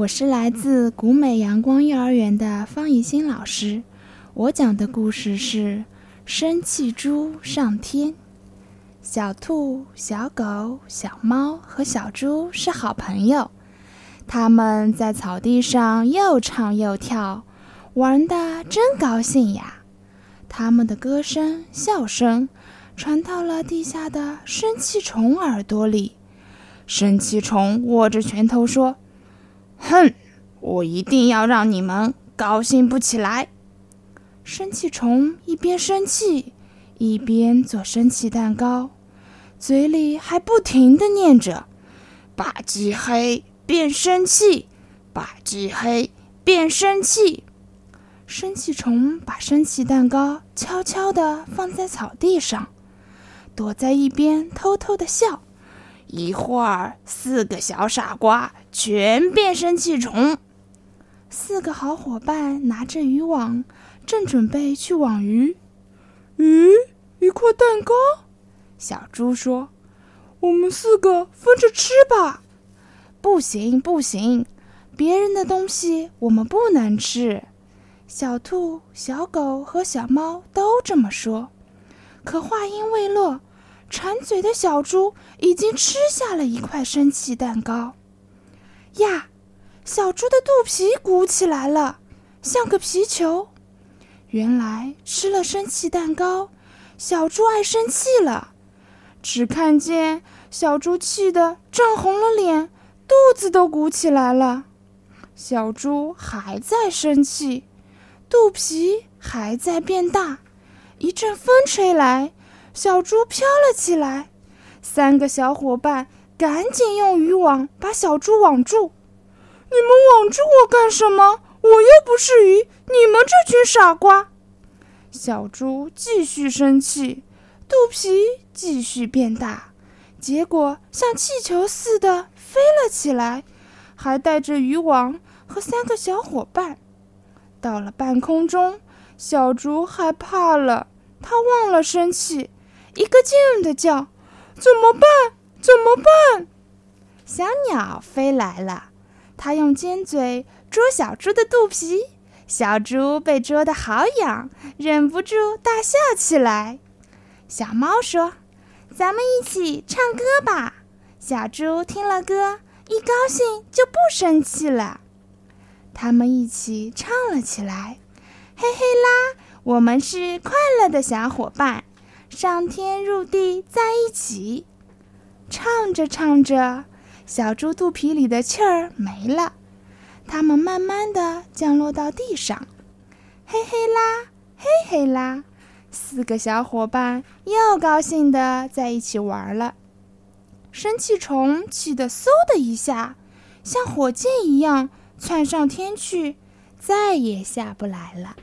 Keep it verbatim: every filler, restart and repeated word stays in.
我是来自古美阳光幼儿园的方怡欣老师，我讲的故事是生气猪上天。小兔、小狗、小猫和小猪是好朋友，他们在草地上又唱又跳，玩得真高兴呀。他们的歌声、笑声传到了地下的生气虫耳朵里。生气虫握着拳头说，哼，我一定要让你们高兴不起来。生气虫一边生气一边做生气蛋糕，嘴里还不停地念着，吧唧黑变生气，吧唧黑变生气。生气虫把生气蛋糕悄悄地放在草地上，躲在一边偷偷地笑。一会儿四个小傻瓜全变生气虫。四个好伙伴拿着渔网，正准备去网鱼。咦，一块蛋糕？小猪说，我们四个分着吃吧。不行不行，别人的东西我们不能吃。小兔、小狗和小猫都这么说，可话音未落，馋嘴的小猪已经吃下了一块生气蛋糕。呀，小猪的肚皮鼓起来了，像个皮球。原来吃了生气蛋糕，小猪爱生气了。只看见小猪气得涨红了脸，肚子都鼓起来了。小猪还在生气，肚皮还在变大。一阵风吹来，小猪飘了起来，三个小伙伴赶紧用渔网把小猪网住。你们网住我干什么？我又不是鱼，你们这群傻瓜！小猪继续生气，肚皮继续变大，结果像气球似的飞了起来，还带着渔网和三个小伙伴。到了半空中，小猪害怕了，他忘了生气，一个劲地叫，怎么办？怎么办？小鸟飞来了，它用尖嘴捉小猪的肚皮，小猪被捉得好痒，忍不住大笑起来。小猫说，咱们一起唱歌吧。小猪听了歌，一高兴就不生气了。他们一起唱了起来，嘿嘿啦，我们是快乐的小伙伴，上天入地在一起。唱着唱着，小猪肚皮里的气儿没了，它们慢慢地降落到地上。嘿嘿啦，嘿嘿啦，四个小伙伴又高兴地在一起玩了。生气虫气得嗖的一下，像火箭一样窜上天去，再也下不来了。